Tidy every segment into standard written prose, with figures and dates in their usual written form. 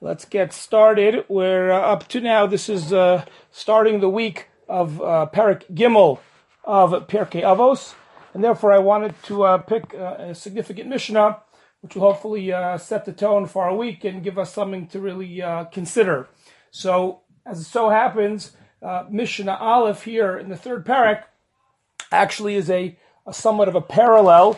Let's get started. We're up to now. This is starting the week of Perek Gimel of Pirkei Avos, and therefore I wanted to pick a significant Mishnah, which will hopefully set the tone for our week and give us something to really consider. So, as it so happens, Mishnah Aleph here in the third Perek actually is a somewhat of a parallel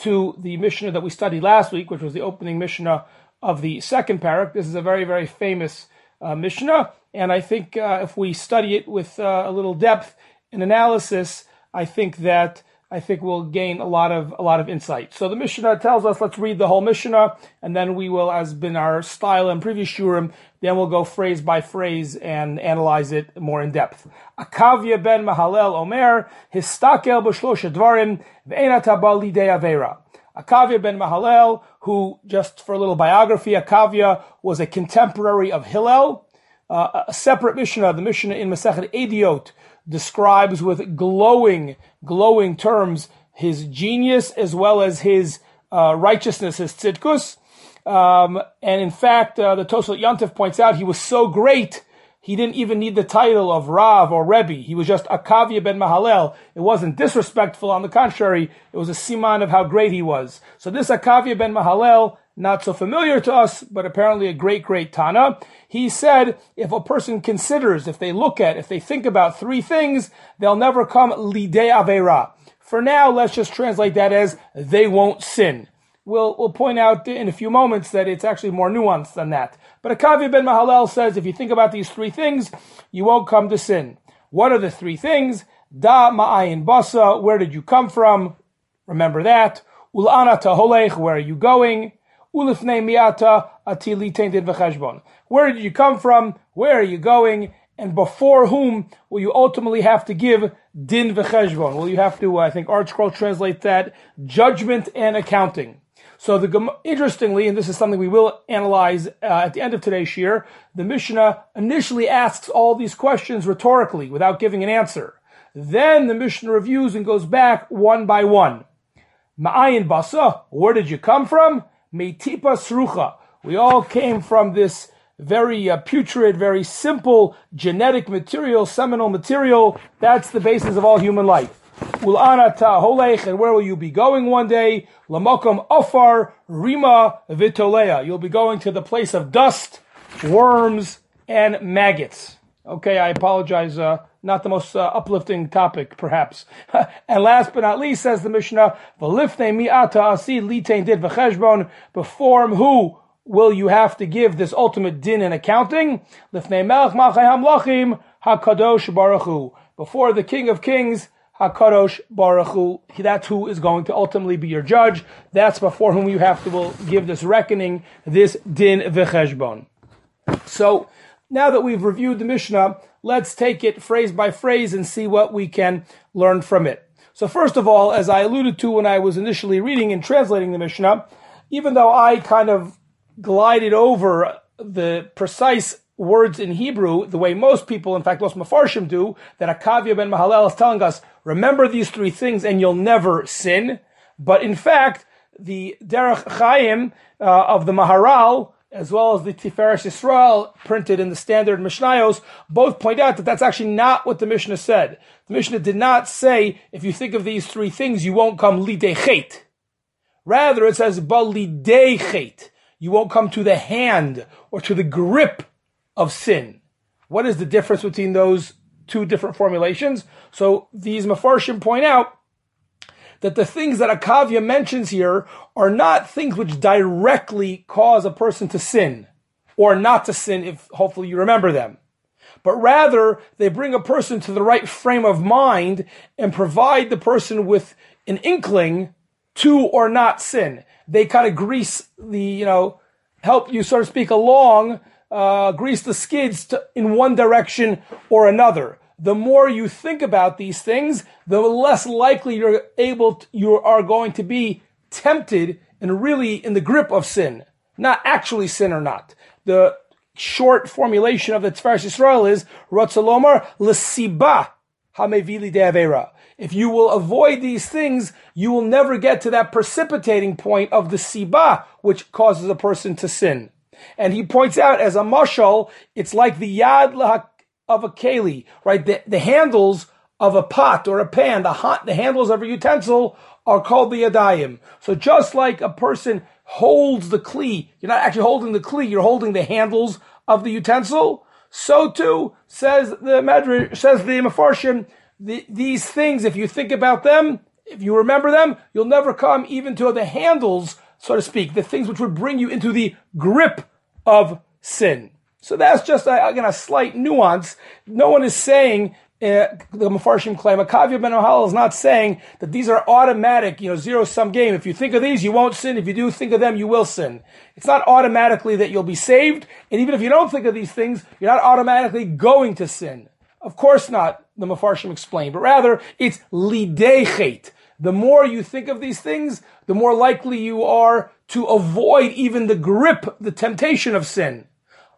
to the Mishnah that we studied last week, which was the opening Mishnah of the second Perek. This is a very, very famous Mishnah, and I think if we study it with a little depth and analysis, I think we'll gain a lot of insight. So the Mishnah tells us, let's read the whole Mishnah, and then we will, as been our style in previous shurim, then we'll go phrase by phrase and analyze it more in depth. Akavya ben Mahalel Omer, histakel b'shlosha dvarim, v'eina taba lidei avera. Akavya ben Mahalel, who, just for a little biography, Akavya was a contemporary of Hillel. A separate Mishnah, the Mishnah in Masechet Ediot, describes with glowing terms his genius as well as his righteousness, his tzidkus. And in fact, the Tosfot Yontif points out he was so great, he didn't even need the title of Rav or Rebbe. He was just Akavya ben Mahalel. It wasn't disrespectful. On the contrary, it was a siman of how great he was. So this Akavya ben Mahalel, not so familiar to us, but apparently a great, great Tana. He said, if a person considers, if they look at, if they think about three things, they'll never come lidei avera. For now, let's just translate that as, they won't sin. We'll point out in a few moments that it's actually more nuanced than that. But Akavya ben Mahalel says, if you think about these three things, you won't come to sin. What are the three things? Da ma'ayin basa, where did you come from? Remember that. Ul'ana taholech, where are you going? Ulifnei miata atili tainted v'cheshbon. Where did you come from? Where are you going? And before whom will you ultimately have to give din v'cheshbon? Well, you have to, I think Archcrow translates that, judgment and accounting. So, interestingly, and this is something we will analyze at the end of today's shiur, the Mishnah initially asks all these questions rhetorically without giving an answer. Then the Mishnah reviews and goes back one by one. Ma'ayin basa, where did you come from? Meitipa srucha. We all came from this very putrid, very simple genetic material, seminal material. That's the basis of all human life. Ul'ana ta'holech, and where will you be going one day? Lamokum afar rima vitolea. You'll be going to the place of dust, worms, and maggots. Okay, I apologize. Not the most uplifting topic, perhaps. And last but not least, says the Mishnah, "V'lifnei mi'ata asi litein did v'cheshbon." Before who will you have to give this ultimate din and accounting? Lifnei melech malchei hamlachim HaKadosh Baruch Hu. Before the King of Kings, HaKadosh Baruch Hu. That's who is going to ultimately be your judge. That's before whom you have to give this reckoning, this din v'cheshbon. So, now that we've reviewed the Mishnah, let's take it phrase by phrase and see what we can learn from it. So first of all, as I alluded to when I was initially reading and translating the Mishnah, even though I kind of glided over the precise words in Hebrew, the way most people, in fact most Mefarshim do, that Akavya ben Mahalel is telling us, remember these three things and you'll never sin. But in fact, the Derech Chaim of the Maharal, as well as the Tiferes Yisrael printed in the standard Mishnayos, both point out that that's actually not what the Mishnah said. The Mishnah did not say, if you think of these three things, you won't come lidei chet. Rather, it says, ba lidei chet. You won't come to the hand or to the grip of sin. What is the difference between those two different formulations? So these Mefarshim point out that the things that Akavya mentions here are not things which directly cause a person to sin, or not to sin if hopefully you remember them. But rather, they bring a person to the right frame of mind and provide the person with an inkling to or not sin. They kind of grease the, help you, so to speak, along, grease the skids in one direction or another. The more you think about these things, the less likely you are going to be tempted and really in the grip of sin, not actually sin or not. The short formulation of the Tiferes Yisrael is Ratzalomar l'siba hamevili de'avera. If you will avoid these things, you will never get to that precipitating point of the siba which causes a person to sin. And he points out, as a mashal, it's like the yad of a keli, right? The handles of a pot or a pan, the handles of a utensil are called the yadayim. So just like a person holds the kli, you're not actually holding the kli, you're holding the handles of the utensil. So too, says the Medrash, says the Mefarshim, these things, if you think about them, if you remember them, you'll never come even to the handles, so to speak, the things which would bring you into the grip of sin. So that's just, again, a slight nuance. No one is saying, the Mefarshim claim, Akavya ben Mahalel is not saying that these are automatic, zero-sum game. If you think of these, you won't sin. If you do think of them, you will sin. It's not automatically that you'll be saved. And even if you don't think of these things, you're not automatically going to sin. Of course not, the Mefarshim explained, but rather it's lidei chet. The more you think of these things, the more likely you are to avoid even the grip, the temptation of sin.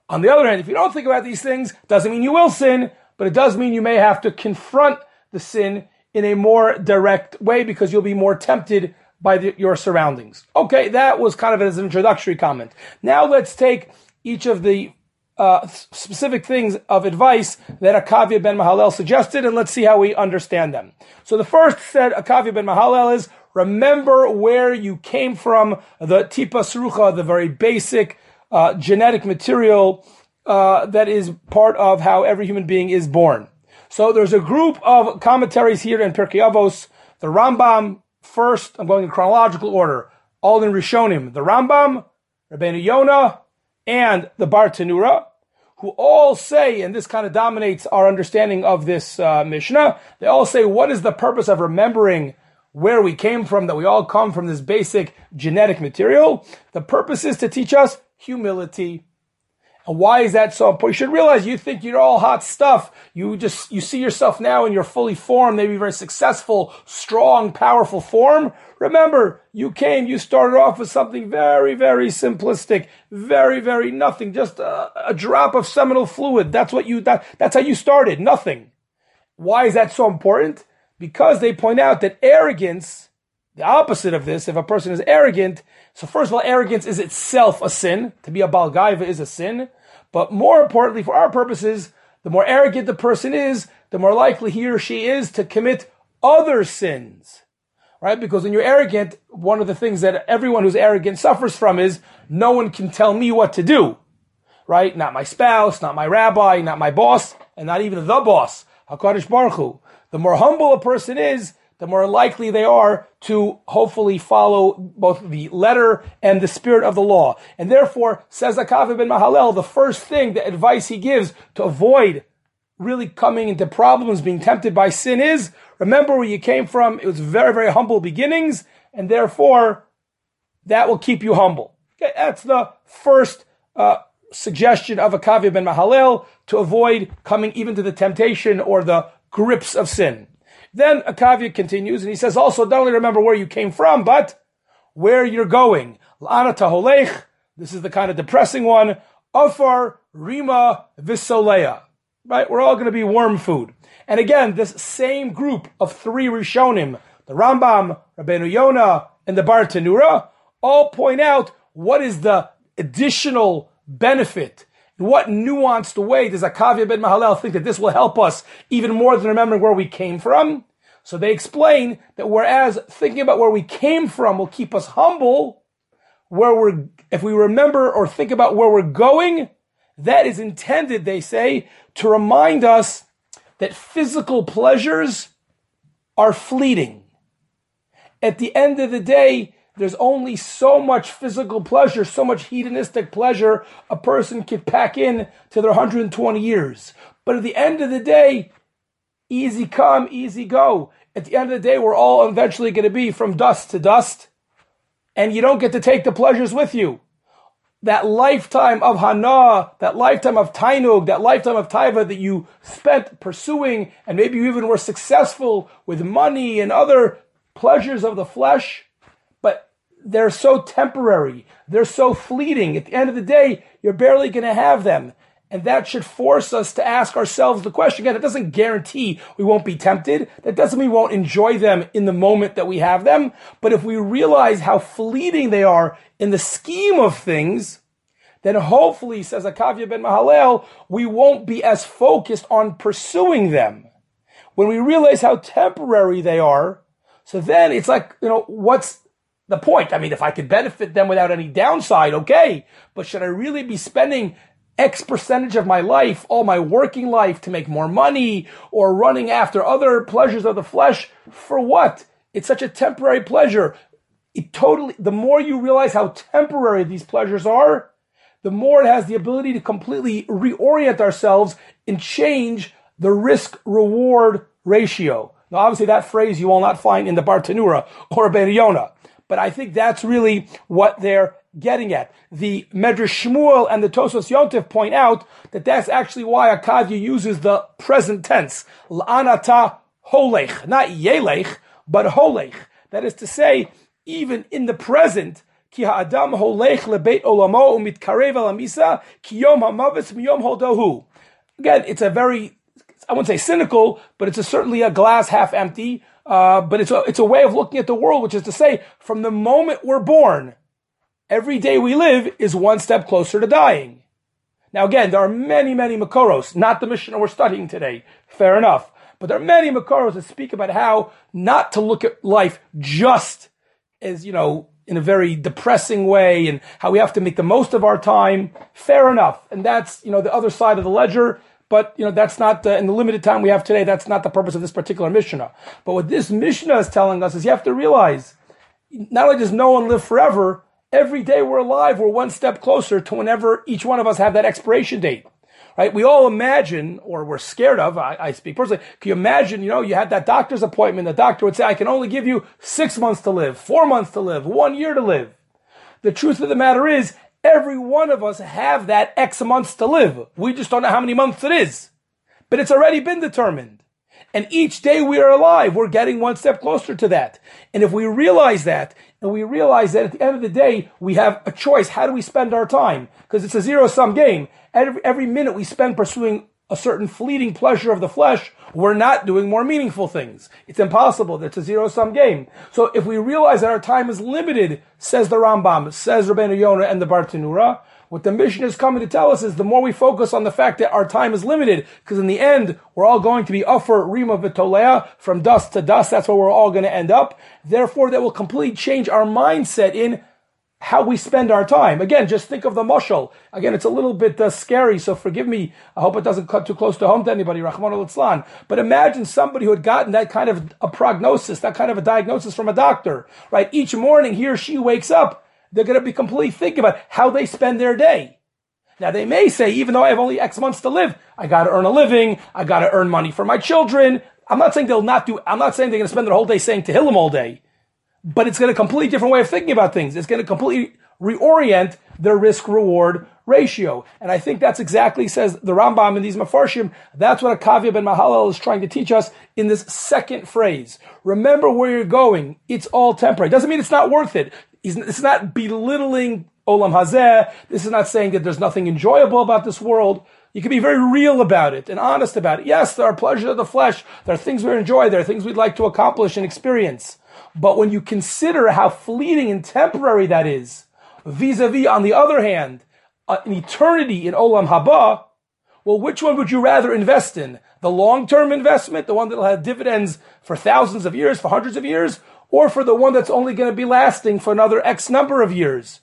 On the other hand, if you don't think about these things, doesn't mean you will sin, but it does mean you may have to confront the sin in a more direct way because you'll be more tempted by your surroundings. Okay, that was kind of as an introductory comment. Now let's take each of the specific things of advice that Akavya ben Mahalel suggested, and let's see how we understand them. So the first said Akavya ben Mahalel is, remember where you came from, the tipa serucha, the very basic genetic material that is part of how every human being is born. So there's a group of commentaries here in Pirkei Avos. The Rambam, first, I'm going in chronological order, all in Rishonim. The Rambam, Rabbeinu Yonah, and the Bartenura, who all say, and this kind of dominates our understanding of this Mishnah, they all say, what is the purpose of remembering where we came from, that we all come from this basic genetic material? The purpose is to teach us humility. And why is that so important? You should realize you think you're all hot stuff. You see yourself now in your fully formed, maybe very successful, strong, powerful form. Remember, you started off with something very, very simplistic, very, very nothing, just a drop of seminal fluid. That's how you started, nothing. Why is that so important? Because they point out that arrogance, the opposite of this, if a person is arrogant, so first of all, arrogance is itself a sin. To be a Baal Gaiva is a sin. But more importantly, for our purposes, the more arrogant the person is, the more likely he or she is to commit other sins, right? Because when you're arrogant, one of the things that everyone who's arrogant suffers from is, no one can tell me what to do, right? Not my spouse, not my rabbi, not my boss, and not even the boss, HaKadosh Baruch Hu. The more humble a person is, the more likely they are to hopefully follow both the letter and the spirit of the law. And therefore, says Akavya ben Mahalel, the first thing, the advice he gives to avoid really coming into problems, being tempted by sin is, remember where you came from. It was very, very humble beginnings, and therefore, that will keep you humble. Okay, that's the first suggestion of Akavya ben Mahalel to avoid coming even to the temptation or the grips of sin. Then Akavya continues, and he says, also, not only remember where you came from, but where you're going. L'ana taholech, this is the kind of depressing one, afar rima visolea. Right? We're all going to be worm food. And again, this same group of three Rishonim, the Rambam, Rabbeinu Yonah, and the Bartenura, all point out what is the additional benefit. In what nuanced way does Akavya ben Mahalel think that this will help us even more than remembering where we came from? So they explain that whereas thinking about where we came from will keep us humble, if we remember or think about where we're going, that is intended, they say, to remind us that physical pleasures are fleeting. At the end of the day, there's only so much physical pleasure, so much hedonistic pleasure a person could pack in to their 120 years. But at the end of the day, easy come, easy go. At the end of the day, we're all eventually going to be from dust to dust, and you don't get to take the pleasures with you. That lifetime of hana, that lifetime of tainug, that lifetime of taiva that you spent pursuing, and maybe you even were successful with money and other pleasures of the flesh, they're so temporary. They're so fleeting. At the end of the day, you're barely going to have them. And that should force us to ask ourselves the question. Again, it doesn't guarantee we won't be tempted. That doesn't mean we won't enjoy them in the moment that we have them. But if we realize how fleeting they are in the scheme of things, then hopefully, says Akavya ben Mahalel, we won't be as focused on pursuing them. When we realize how temporary they are, so then it's like, what's the point? I mean, if I could benefit them without any downside, okay, but should I really be spending X percentage of my life, all my working life, to make more money or running after other pleasures of the flesh? For what? It's such a temporary pleasure. The more you realize how temporary these pleasures are, the more it has the ability to completely reorient ourselves and change the risk-reward ratio. Now, obviously, that phrase you will not find in the Bartenura or Rabbeinu Yonah, but I think that's really what they're getting at. The Medrash Shmuel and the Tosfos Yontif point out that that's actually why Akavya uses the present tense. L'anata holech, not yelech, but holech. That is to say, even in the present, ki ha'adam holech lebeit olamo u'mitkarev al hamisa ki yom hamavet miyom hodohu. Again, it's a very, I wouldn't say cynical, but it's certainly a glass half empty, but it's a way of looking at the world, which is to say, from the moment we're born, every day we live is one step closer to dying. Now again, there are many, many Makoros, not the Mishnah we're studying today, fair enough. But there are many Makoros that speak about how not to look at life just as, in a very depressing way, and how we have to make the most of our time, fair enough. And that's, the other side of the ledger, but, that's not, in the limited time we have today, that's not the purpose of this particular Mishnah. But what this Mishnah is telling us is you have to realize, not only does no one live forever, every day we're alive, we're one step closer to whenever each one of us have that expiration date, right? We all imagine, or we're scared of, I speak personally, can you imagine, you had that doctor's appointment, the doctor would say, I can only give you 6 months to live, 4 months to live, 1 year to live. The truth of the matter is, every one of us have that X months to live. We just don't know how many months it is, but it's already been determined. And each day we are alive, we're getting one step closer to that. And if we realize that, at the end of the day, we have a choice. How do we spend our time? Because it's a zero-sum game. Every minute we spend pursuing a certain fleeting pleasure of the flesh, we're not doing more meaningful things. It's impossible. It's a zero-sum game. So if we realize that our time is limited, says the Rambam, says Rabbeinu Yonah and the Bartenura, what the Mishnah is coming to tell us is the more we focus on the fact that our time is limited, because in the end, we're all going to be Ofer, Rima, Vitolea, from dust to dust, that's where we're all going to end up. Therefore, that will completely change our mindset in how we spend our time. Again, just think of the mashal. Again, it's a little bit scary, so forgive me. I hope it doesn't cut too close to home to anybody, Rahman al-Islan. But imagine somebody who had gotten that kind of a prognosis, that kind of a diagnosis from a doctor, right? Each morning, he or she wakes up, they're going to be completely thinking about how they spend their day. Now, they may say, even though I have only X months to live, I got to earn a living, I got to earn money for my children. I'm not saying they're going to spend their whole day saying Tehillim all day, but it's going to completely different way of thinking about things. It's going to completely reorient their risk-reward ratio. And I think that's exactly, says the Rambam in these Mefarshim, that's what Akavya ben Mahalel is trying to teach us in this second phrase. Remember where you're going. It's all temporary. Doesn't mean it's not worth it. It's not belittling Olam Hazeh. This is not saying that there's nothing enjoyable about this world. You can be very real about it and honest about it. Yes, there are pleasures of the flesh. There are things we enjoy. There are things we'd like to accomplish and experience. But when you consider how fleeting and temporary that is, vis-a-vis, on the other hand, an eternity in Olam Haba, well, which one would you rather invest in? The long-term investment, the one that will have dividends for thousands of years, for hundreds of years, or for the one that's only going to be lasting for another X number of years?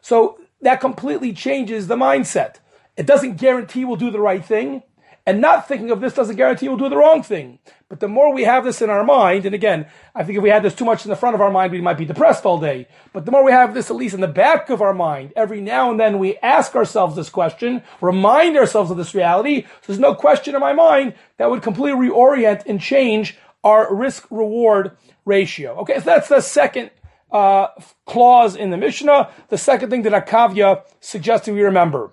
So that completely changes the mindset. It doesn't guarantee we'll do the right thing, and not thinking of this doesn't guarantee we'll do the wrong thing. But the more we have this in our mind, and again, I think if we had this too much in the front of our mind, we might be depressed all day. But the more we have this, at least in the back of our mind, every now and then we ask ourselves this question, remind ourselves of this reality, so there's no question in my mind, that would completely reorient and change our risk-reward ratio. Okay, so that's the second clause in the Mishnah, the second thing that Akavya suggested we remember.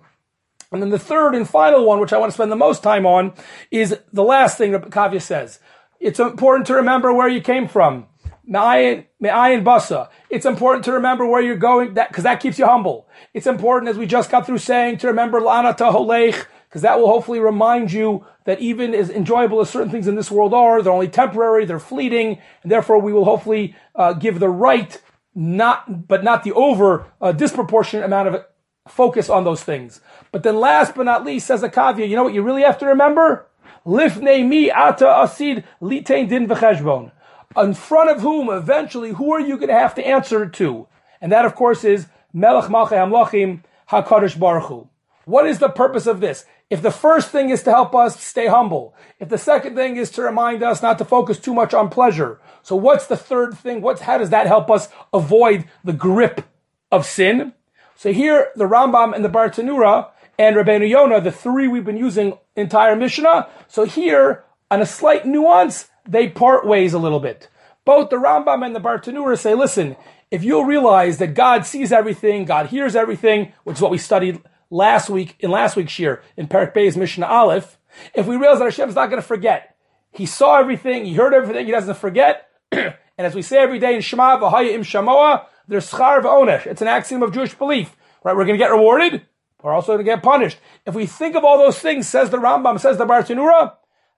And then the third and final one, which I want to spend the most time on, is the last thing that Akavya says. It's important to remember where you came from. Me'ayin basa. It's important to remember where you're going, because that keeps you humble. It's important, as we just got through saying, to remember la'anata holech, because that will hopefully remind you that even as enjoyable as certain things in this world are, they're only temporary, they're fleeting, and therefore we will hopefully give the right, not the disproportionate amount of focus on those things. But then last but not least, says Akavya, you know what you really have to remember? Lifnei mi ata asid litein din v'cheshbon. In front of whom, eventually, who are you going to have to answer to? And that, of course, is Melech Malchei Hamlachim HaKadosh Baruch Hu. What is the purpose of this? If the first thing is to help us stay humble, if the second thing is to remind us not to focus too much on pleasure, so what's the third thing? How does that help us avoid the grip of sin? So here, the Rambam and the Bartenura and Rabbeinu Yonah, the three we've been using entire Mishnah, so here, on a slight nuance, they part ways a little bit. Both the Rambam and the Bartenura say, listen, if you'll realize that God sees everything, God hears everything, which is what we studied last week, in last week's year, in Perek Bey's Mishnah Aleph, if we realize that Hashem is not going to forget, He saw everything, He heard everything, He doesn't forget, and as we say every day in Shema, V'haya im Shamoa, there's Schar v'onesh. It's an axiom of Jewish belief, right? We're going to get rewarded, we're also going to get punished. If we think of all those things, says the Rambam, says the Bartenura,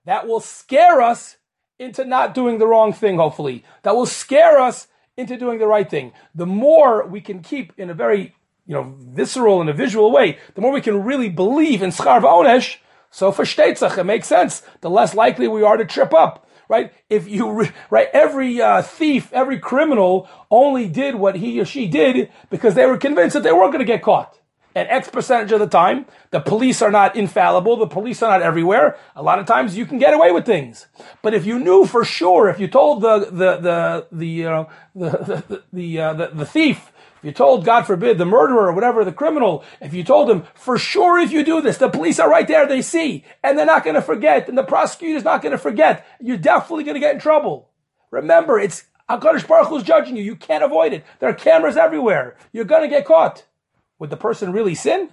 that will scare us into not doing the wrong thing, hopefully. That will scare us into doing the right thing. The more we can keep in a very, visceral and a visual way, the more we can really believe in Schar V'onesh, so for Shtetzach, it makes sense, the less likely we are to trip up, right? If you, every thief, every criminal only did what he or she did because they were convinced that they weren't going to get caught. At X percentage of the time, the police are not infallible, the police are not everywhere. A lot of times you can get away with things. But if you knew for sure, if you told the thief, if you told, God forbid, the murderer or whatever, the criminal, if you told him, for sure if you do this, the police are right there, they see, and they're not going to forget, and the prosecutor's not going to forget, you're definitely going to get in trouble. Remember, it's HaKadosh Baruch Hu's judging you. You can't avoid it. There are cameras everywhere. You're going to get caught. Would the person really sin?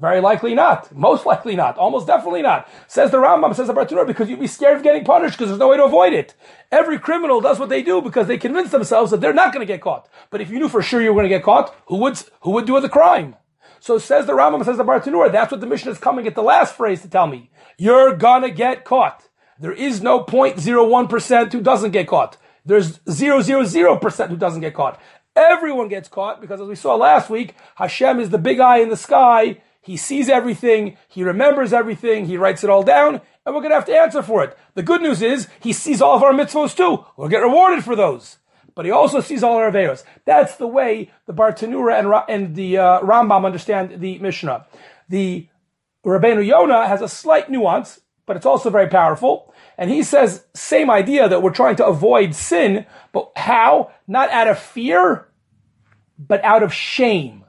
Very likely not. Most likely not. Almost definitely not. Says the Rambam, says the Bartenura, because you'd be scared of getting punished because there's no way to avoid it. Every criminal does what they do because they convince themselves that they're not going to get caught. But if you knew for sure you were going to get caught, who would do the crime? So says the Rambam, says the Bartenura, that's what the Mishnah is coming at the last phrase to tell me. You're going to get caught. There is no 0.01% who doesn't get caught. There's 0.000% who doesn't get caught. Everyone gets caught because, as we saw last week, Hashem is the big eye in the sky. He sees everything. He remembers everything. He writes it all down, and we're going to have to answer for it. The good news is He sees all of our mitzvos too. We'll get rewarded for those. But He also sees all our aveiros. That's the way the Bartenura and the Rambam understand the Mishnah. The Rabbeinu Yonah has a slight nuance, but it's also very powerful. And he says, same idea that we're trying to avoid sin, but how? Not out of fear, but out of shame.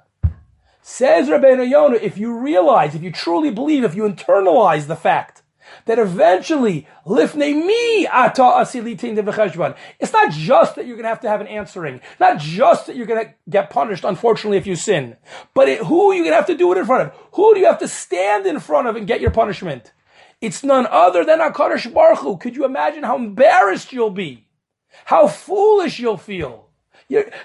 Says Rabbeinu Yonah, if you realize, if you truly believe, if you internalize the fact that eventually, lifnei mi ata asili tein dev'cheshvan, it's not just that you're going to have an answering, not just that you're going to get punished, unfortunately, if you sin, but who are you going to have to do it in front of? Who do you have to stand in front of and get your punishment? It's none other than HaKadosh Baruch Hu. Could you imagine how embarrassed you'll be? How foolish you'll feel?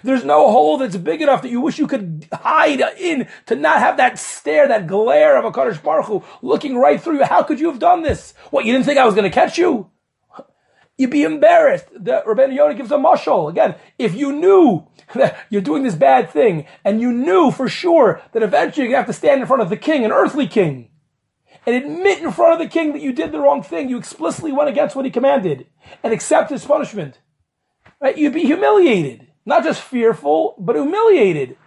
There's no hole that's big enough that you wish you could hide in to not have that stare, that glare of HaKadosh Baruch Hu looking right through you. How could you have done this? What, you didn't think I was going to catch you? You'd be embarrassed. Rabbeinu Yonah gives a mashal. Again, if you knew that you're doing this bad thing and you knew for sure that eventually you're going to have to stand in front of the king, an earthly king, and admit in front of the king that you did the wrong thing, you explicitly went against what he commanded, and accept his punishment, right? You'd be humiliated. Not just fearful, but humiliated.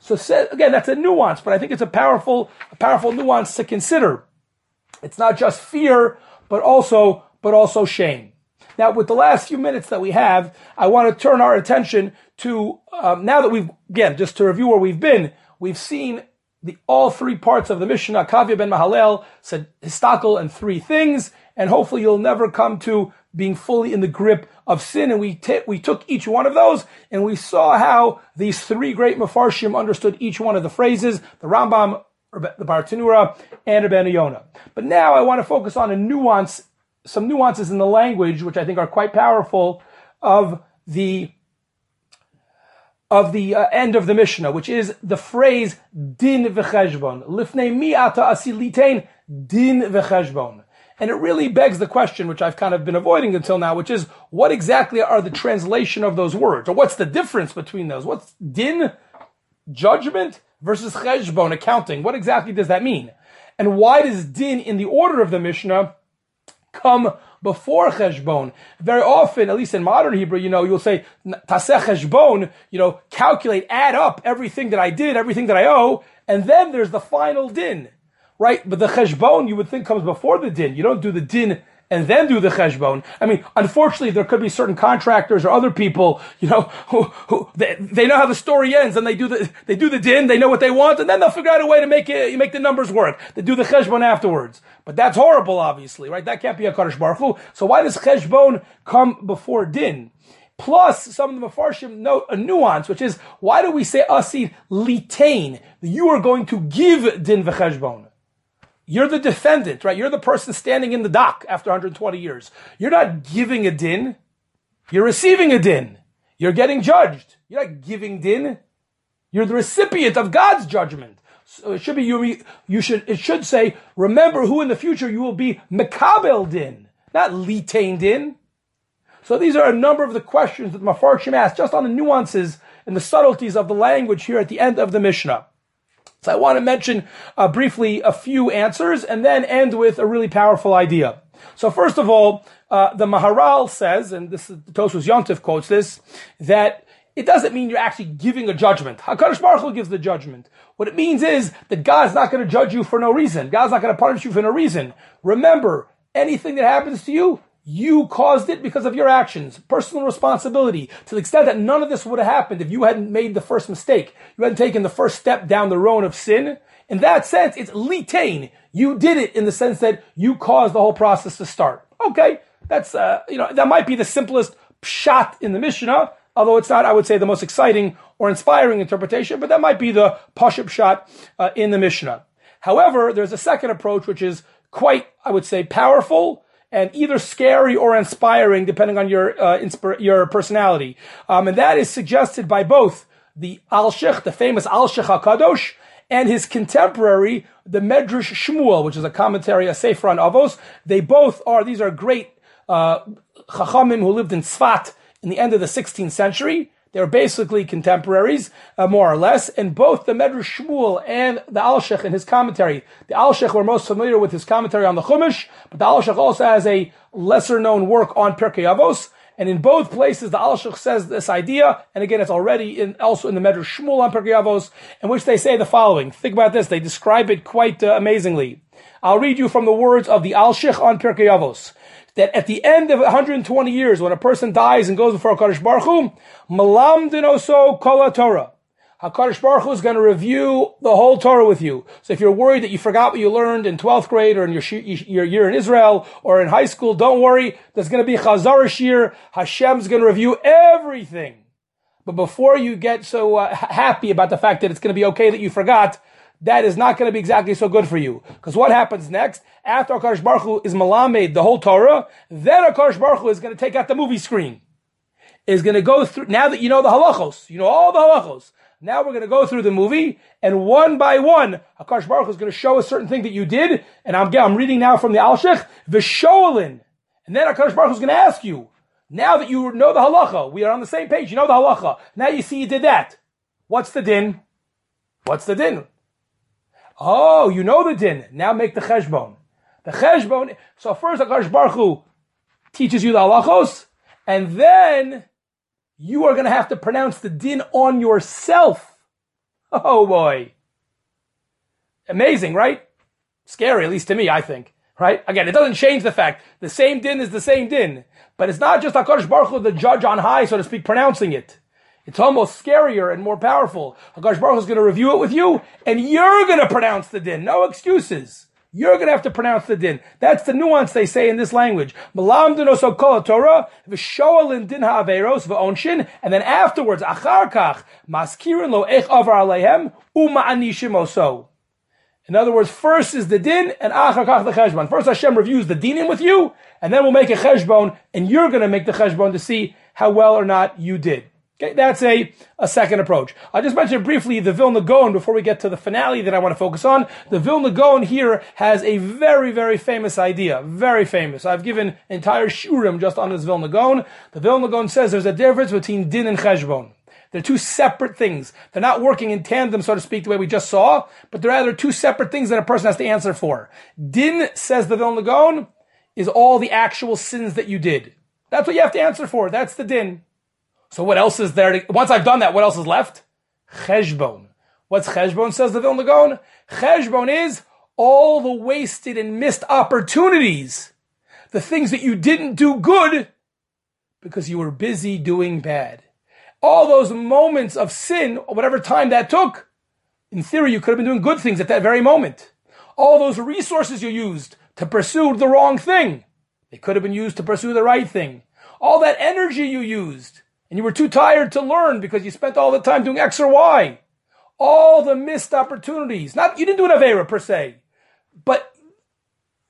So again, that's a nuance, but I think it's a powerful nuance to consider. It's not just fear, but also shame. Now, with the last few minutes that we have, I want to turn our attention to, now that we've, again, just to review where we've been, we've seen all three parts of the Mishnah. Akavya ben Mahalel said histakel and three things, and hopefully you'll never come to being fully in the grip of sin. And we took each one of those, and we saw how these three great mefarshim understood each one of the phrases: the Rambam, the Bartenura, and Rabbeinu Yonah. But now I want to focus on some nuances in the language, which I think are quite powerful, of the end of the Mishnah, which is the phrase din v'cheshbon. Lifnei mi ata asilitein din v'cheshbon. And it really begs the question, which I've kind of been avoiding until now, which is, what exactly are the translation of those words? Or what's the difference between those? What's din, judgment, versus cheshbon, accounting. What exactly does that mean? And why does din in the order of the Mishnah come before cheshbon? Very often, at least in modern Hebrew, you'll say, taseh cheshbon, calculate, add up everything that I did, everything that I owe, and then there's the final din, right? But the cheshbon, you would think, comes before the din. You don't do the din and then do the cheshbon. I mean, unfortunately, there could be certain contractors or other people, who know how the story ends, and they do the din, they know what they want, and then they'll figure out a way to make the numbers work. They do the cheshbon afterwards. But that's horrible, obviously, right? That can't be HaKadosh Baruch Hu. So why does cheshbon come before din? Plus, some of the Mefarshim note a nuance, which is, why do we say asid litain? You are going to give din v'cheshbon. You're the defendant, right? You're the person standing in the dock after 120 years. You're not giving a din. You're receiving a din. You're getting judged. You're not giving din. You're the recipient of God's judgment. So it should be it should say, remember who in the future you will be mekabel din, not litain din. So these are a number of the questions that Mefarshim asked, just on the nuances and the subtleties of the language here at the end of the Mishnah. So I want to mention briefly a few answers and then end with a really powerful idea. So first of all, the Maharal says, and this is, Tosfos Yontif quotes this, that it doesn't mean you're actually giving a judgment. HaKadosh Baruch Hu gives the judgment. What it means is that God's not going to judge you for no reason. God's not going to punish you for no reason. Remember, anything that happens to you, you caused it because of your actions. Personal responsibility. To the extent that none of this would have happened if you hadn't made the first mistake. You hadn't taken the first step down the road of sin. In that sense, it's litain. You did it in the sense that you caused the whole process to start. Okay, that's, that might be the simplest pshat in the Mishnah, although it's not, I would say, the most exciting or inspiring interpretation, but that might be the pashut pshat in the Mishnah. However, there's a second approach, which is quite, I would say, powerful, and either scary or inspiring, depending on your personality. And that is suggested by both the Alshech, the famous Alshech HaKadosh, and his contemporary, the Medrash Shmuel, which is a commentary, a sefer on Avos. They both are, these are great Chachamim who lived in Tzfat in the end of the 16th century. They're basically contemporaries, more or less, and both the Medrash Shmuel and the Alshech in his commentary. The Alshech we're most familiar with his commentary on the Chumash, but the Alshech also has a lesser-known work on Pirkei Avos, and in both places the Alshech says this idea, and again it's already also in the Medrash Shmuel on Pirkei Avos, in which they say the following. Think about this, they describe it quite amazingly. I'll read you from the words of the Alshech on Pirkei Avos. That at the end of 120 years, when a person dies and goes before HaKadosh Baruch Hu, malamdin oso kol Torah, HaKadosh Baruch Hu is going to review the whole Torah with you. So if you're worried that you forgot what you learned in 12th grade or in your year in Israel or in high school, don't worry. There's going to be Chazarish year. Hashem's going to review everything. But before you get so happy about the fact that it's going to be okay that you forgot, that is not going to be exactly so good for you. Because what happens next? After HaKadosh Baruch Hu is malamed the whole Torah, then HaKadosh Baruch Hu is going to take out the movie screen. Is going to go through, now that you know the halachos, you know all the halachos, now we're going to go through the movie, and one by one, HaKadosh Baruch Hu is going to show a certain thing that you did, and I'm reading now from the Alshech, V'sholin, and then HaKadosh Baruch Hu is going to ask you, now that you know the halacha, we are on the same page, you know the halacha, now you see you did that. What's the din? What's the din? Oh, you know the din. Now make the cheshbon. The cheshbon. So first, HaKadosh Baruch Hu teaches you the halachos, and then you are going to have to pronounce the din on yourself. Oh boy. Amazing, right? Scary, at least to me, I think. Right? Again, it doesn't change the fact. The same din is the same din. But it's not just HaKadosh Baruch Hu, the judge on high, so to speak, pronouncing it. It's almost scarier and more powerful. HaKadosh Baruch Hu is going to review it with you, and you're going to pronounce the din. No excuses. You're going to have to pronounce the din. That's the nuance they say in this language. Melamdinoso kol Torah, v'shoalin din ha'averos v'onshin, and then afterwards, achar kach, maskirin lo eich avar aleihem, uma'anishim oso. In other words, first is the din, and achar kach the cheshbon. First Hashem reviews the dinim with you, and then we'll make a cheshbon, and you're going to make the cheshbon to see how well or not you did. Okay, that's a second approach. I'll just mention briefly the Vilna Gaon before we get to the finale that I want to focus on. The Vilna Gaon here has a very, very famous idea. Very famous. I've given entire shurim just on this Vilna Gaon. The Vilna Gaon says there's a difference between din and cheshbon. They're two separate things. They're not working in tandem, so to speak, the way we just saw, but they're rather two separate things that a person has to answer for. Din, says the Vilna Gaon, is all the actual sins that you did. That's what you have to answer for. That's the din. So what else is there? Once I've done that, what else is left? Cheshbon. What's Cheshbon, says the Vilna Gaon? Cheshbon is all the wasted and missed opportunities, the things that you didn't do good because you were busy doing bad. All those moments of sin, whatever time that took, in theory, you could have been doing good things at that very moment. All those resources you used to pursue the wrong thing, they could have been used to pursue the right thing. All that energy you used, and you were too tired to learn because you spent all the time doing X or Y. All the missed opportunities. Not, you didn't do an Avera per se, but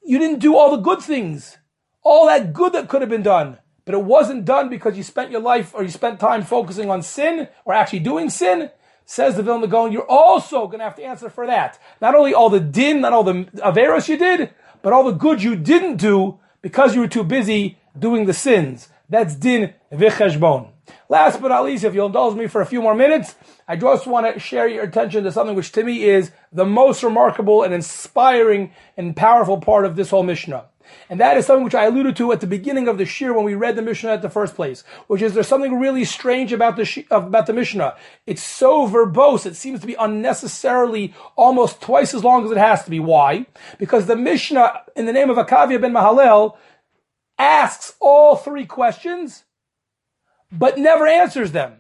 you didn't do all the good things. All that good that could have been done. But it wasn't done because you spent your life or you spent time focusing on sin or actually doing sin, says the Vilna Gaon. You're also going to have to answer for that. Not only all the din, not all the averos you did, but all the good you didn't do because you were too busy doing the sins. That's din v'cheshbon. Last but not least, if you'll indulge me for a few more minutes, I just want to share your attention to something which to me is the most remarkable and inspiring and powerful part of this whole Mishnah. And that is something which I alluded to at the beginning of the Shir when we read the Mishnah at the first place, which is there's something really strange about the Mishnah. It's so verbose, it seems to be unnecessarily almost twice as long as it has to be. Why? Because the Mishnah, in the name of Akavya ben Mahalel, asks all three questions, but never answers them.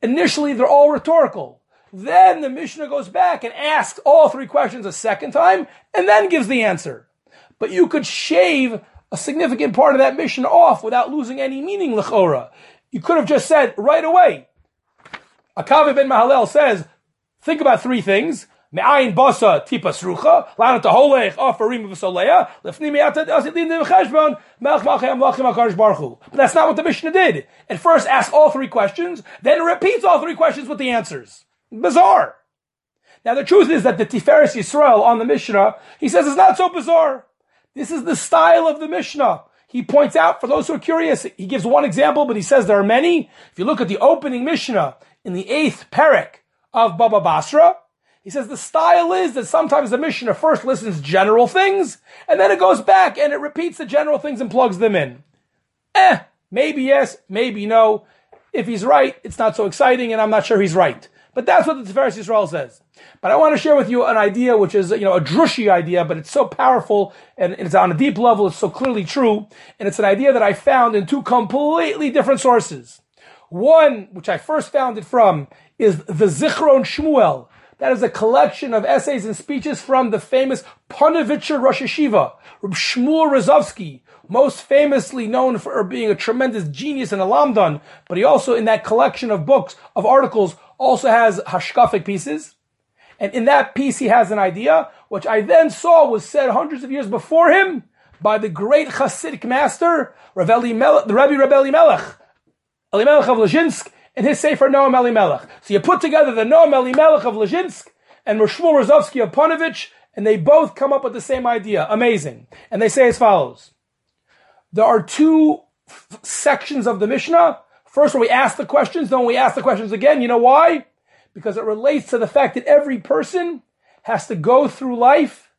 Initially, they're all rhetorical. Then the Mishnah goes back and asks all three questions a second time, and then gives the answer. But you could shave a significant part of that mission off without losing any meaning, l'chora. You could have just said right away, Akavya ben Mahalel says, think about three things. Me'ayin basa tipas rucha, lanat holech ofarim v'soleya, lefni me'atad asidim de'v'cheshbon, melech malchem lachim HaKadosh Baruch Hu. But that's not what the Mishnah did. It first asks all three questions, then repeats all three questions with the answers. Bizarre. Now the truth is that the Tiferes Yisrael on the Mishnah, he says it's not so bizarre. This is the style of the Mishnah. He points out, for those who are curious, he gives one example, but he says there are many. If you look at the opening Mishnah in the 8th Perek of Baba Basra, he says the style is that sometimes the Mishnah first listens general things, and then it goes back and it repeats the general things and plugs them in. Maybe yes, maybe no. If he's right, it's not so exciting, and I'm not sure he's right. But that's what the Tiferes Yisrael says. But I want to share with you an idea which is, a drushi idea, but it's so powerful and it's on a deep level, it's so clearly true. And it's an idea that I found in two completely different sources. One, which I first found it from, is the Zichron Shmuel. That is a collection of essays and speeches from the famous Ponovich Rosh Yeshiva, Rabbi Shmuel Rozovsky, most famously known for being a tremendous genius and a lamdan, but he also, in that collection of books, of articles, also has hashkafic pieces. And in that piece, he has an idea, which I then saw was said hundreds of years before him by the great Hasidic master, Rabbi Elimelech, Elimelech of Lizhensk, and his sefer Noam Elimelech. So you put together the Noam Elimelech of Lizhensk and Shmuel Rozovsky of Ponovich, and they both come up with the same idea. Amazing. And they say as follows. There are two sections of the Mishnah. First, where we ask the questions, then we ask the questions again. You know why? Because it relates to the fact that every person has to go through life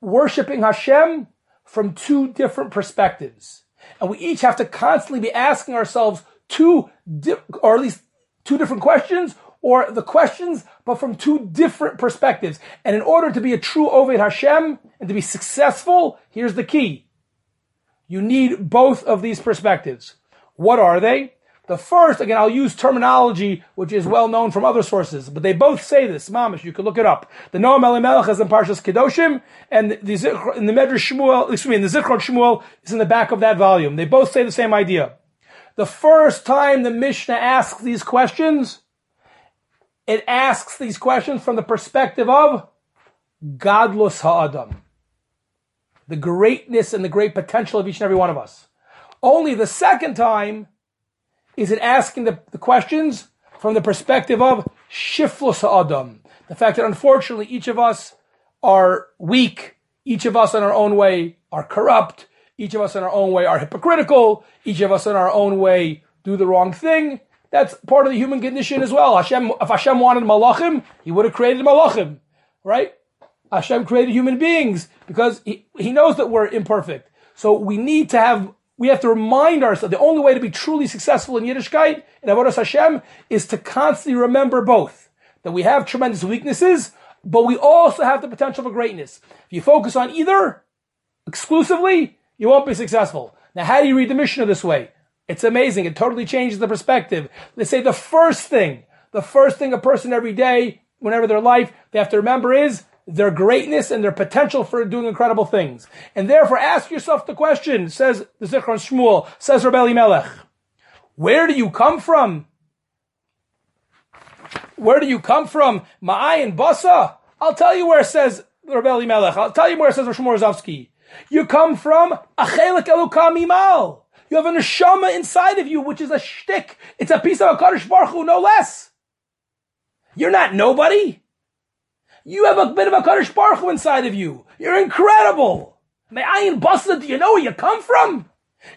worshiping Hashem from two different perspectives. And we each have to constantly be asking ourselves two different questions, or the questions, but from two different perspectives. And in order to be a true Oved Hashem and to be successful, here's the key. You need both of these perspectives. What are they? The first, again, I'll use terminology which is well known from other sources, but they both say this. Mamish, you can look it up. The Noam Elimelech is in Parshat Kedoshim, and in the Medrash Shmuel, in the Zichron Shmuel is in the back of that volume. They both say the same idea. The first time the Mishnah asks these questions, it asks these questions from the perspective of Gadlus Ha'adam, the greatness and the great potential of each and every one of us. Only the second time is it asking the questions from the perspective of Shiflus Ha'adam, the fact that unfortunately each of us are weak, each of us in our own way are corrupt, each of us in our own way are hypocritical. Each of us in our own way do the wrong thing. That's part of the human condition as well. Hashem, if Hashem wanted malachim, he would have created malachim, right? Hashem created human beings because he knows that we're imperfect. So we have to remind ourselves, the only way to be truly successful in Yiddishkeit, in Avodas Hashem, is to constantly remember both. That we have tremendous weaknesses, but we also have the potential for greatness. If you focus on either exclusively, you won't be successful. Now, how do you read the Mishnah this way? It's amazing. It totally changes the perspective. They say the first thing a person every day, whenever their life, they have to remember is their greatness and their potential for doing incredible things. And therefore, ask yourself the question, says the Zichron Shmuel, says Rabbi Elimelech, where do you come from? Where do you come from? Ma'ayin Basa. I'll tell you where, says Rabbi Elimelech. I'll tell you where, says Rabbi Shmuel Rozovsky. You come from Achelek Elukam Imal. You have a neshama inside of you, which is a shtick. It's a piece of HaKadosh Baruch Hu, no less. You're not nobody. You have a bit of HaKadosh Baruch Hu inside of you. You're incredible. Me'ayin Basra, do you know where you come from?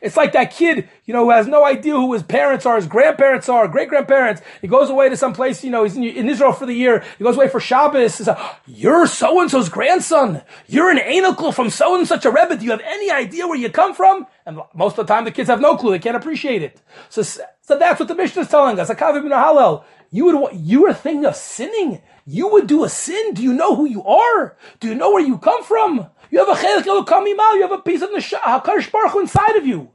It's like that kid, who has no idea who his parents are, his grandparents are, great-grandparents. He goes away to some place, he's in Israel for the year. He goes away for Shabbos. He's like, you're so-and-so's grandson. You're an anicle from so-and-such a Rebbe. Do you have any idea where you come from? And most of the time, the kids have no clue. They can't appreciate it. So that's what the Mishnah is telling us. Akavya ben Mahalel, you were thinking of sinning. You would do a sin. Do you know who you are? Do you know where you come from? You have a chelek elokam imal. You have a piece of HaKadosh Baruch Hu inside of you.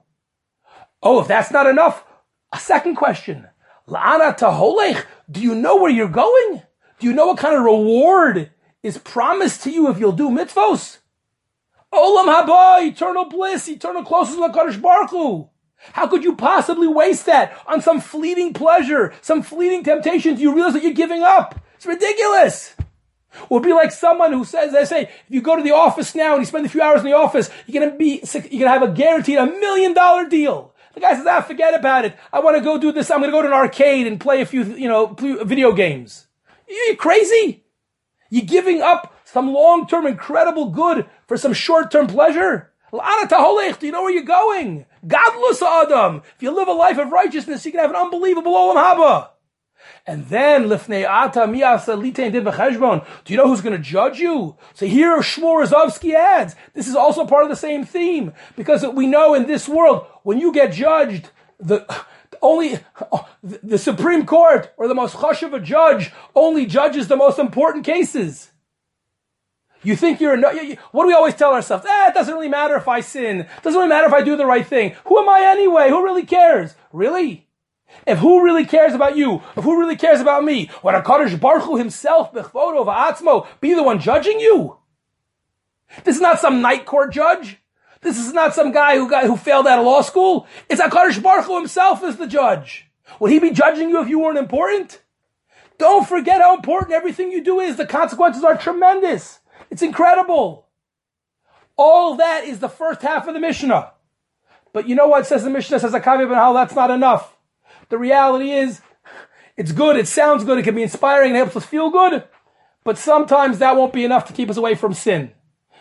Oh, if that's not enough, a second question. La'ana taholech. Do you know where you're going? Do you know what kind of reward is promised to you if you'll do mitzvos? Olam haba, eternal bliss, eternal closeness to HaKadosh Baruch Hu. How could you possibly waste that on some fleeting pleasure, some fleeting temptation? Do you realize that you're giving up? It's ridiculous. It would be like someone who says, they say, if you go to the office now and you spend a few hours in the office, you're gonna have a guaranteed $1 million deal. The guy says, forget about it. I want to go do this. I'm gonna go to an arcade and play a few, video games. You're crazy. You're giving up some long-term incredible good for some short-term pleasure. Do you know where you're going? Godless Adam. If you live a life of righteousness, you can have an unbelievable olam haba. And then, lifnei ata mi'asa litein din b'cheshbon. Do you know who's going to judge you? So here Shmuel Rozovsky adds, this is also part of the same theme. Because we know in this world, when you get judged, the Supreme Court or the most chashuv judge only judges the most important cases. You think what do we always tell ourselves? It doesn't really matter if I sin. It doesn't really matter if I do the right thing. Who am I anyway? Who really cares? Really? If who really cares about you? If who really cares about me? Would HaKadosh Baruch Hu himself, Bechvodo V'atzmo, be the one judging you? This is not some night court judge. This is not some guy who failed out of law school. It's HaKadosh Baruch Hu himself is the judge. Would he be judging you if you weren't important? Don't forget how important everything you do is. The consequences are tremendous. It's incredible. All that is the first half of the Mishnah. But you know what says the Mishnah? Says Akavya ben Mahalel, that's not enough. The reality is, it's good, it sounds good, it can be inspiring, it helps us feel good, but sometimes that won't be enough to keep us away from sin.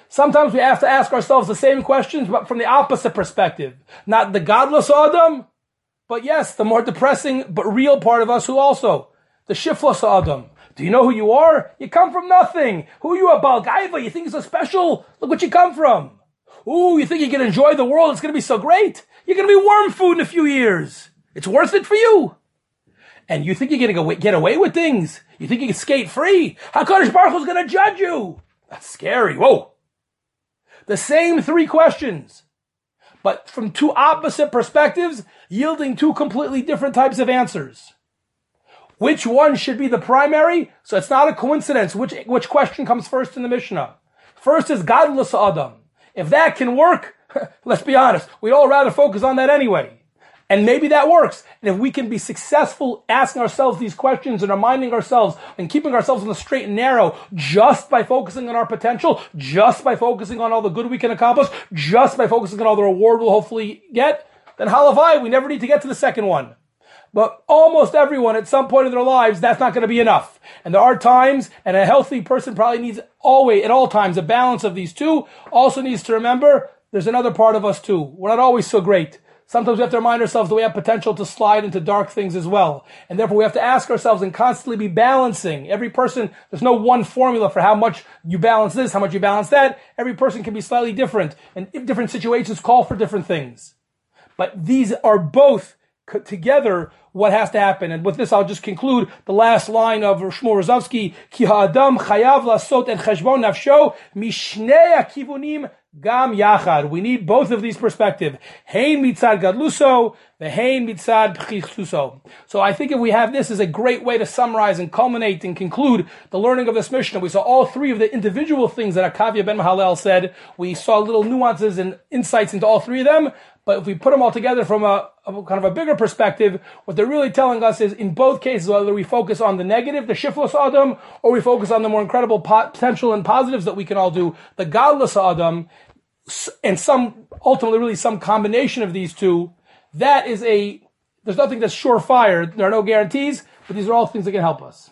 Sometimes we have to ask ourselves the same questions, but from the opposite perspective. Not the godless Adam, but yes, the more depressing but real part of us who also, the shiftless Adam. Do you know who you are? You come from nothing. Who are you, a Balgaiva? You think you're so special? Look what you come from. Ooh, you think you can enjoy the world? It's going to be so great. You're going to be worm food in a few years. It's worth it for you. And you think you're going to get away with things? You think you can skate free? HaKadosh Baruch Hu's going to judge you. That's scary. Whoa. The same three questions, but from two opposite perspectives, yielding two completely different types of answers. Which one should be the primary? So it's not a coincidence which question comes first in the Mishnah. First is godless Adam. If that can work, let's be honest, we'd all rather focus on that anyway. And maybe that works. And if we can be successful asking ourselves these questions and reminding ourselves and keeping ourselves on the straight and narrow just by focusing on our potential, just by focusing on all the good we can accomplish, just by focusing on all the reward we'll hopefully get, then halavai, we never need to get to the second one. But almost everyone at some point in their lives, that's not going to be enough. And there are times, and a healthy person probably needs always, at all times, a balance of these two. Also needs to remember, there's another part of us too. We're not always so great. Sometimes we have to remind ourselves that we have potential to slide into dark things as well. And therefore we have to ask ourselves and constantly be balancing. Every person, there's no one formula for how much you balance this, how much you balance that. Every person can be slightly different. And different situations call for different things. But these are both together what has to happen. And with this, I'll just conclude the last line of Shmuel Rozovsky. Ki ha'adam chayav lasot et cheshbon nafsho mishnei akivunim gam yachad. We need both of these perspectives. Hein mitzad gadluso, vehein mitzad p'chisuso. So I think if we have this is a great way to summarize and culminate and conclude the learning of this Mishnah. We saw all three of the individual things that Akavya ben Mahalel said. We saw little nuances and insights into all three of them. But if we put them all together from a kind of a bigger perspective, what they're really telling us is, in both cases, whether we focus on the negative, the shiftless Adam, or we focus on the more incredible potential and positives that we can all do, the godless Adam, and ultimately some combination of these two, there's nothing that's surefire. There are no guarantees, but these are all things that can help us.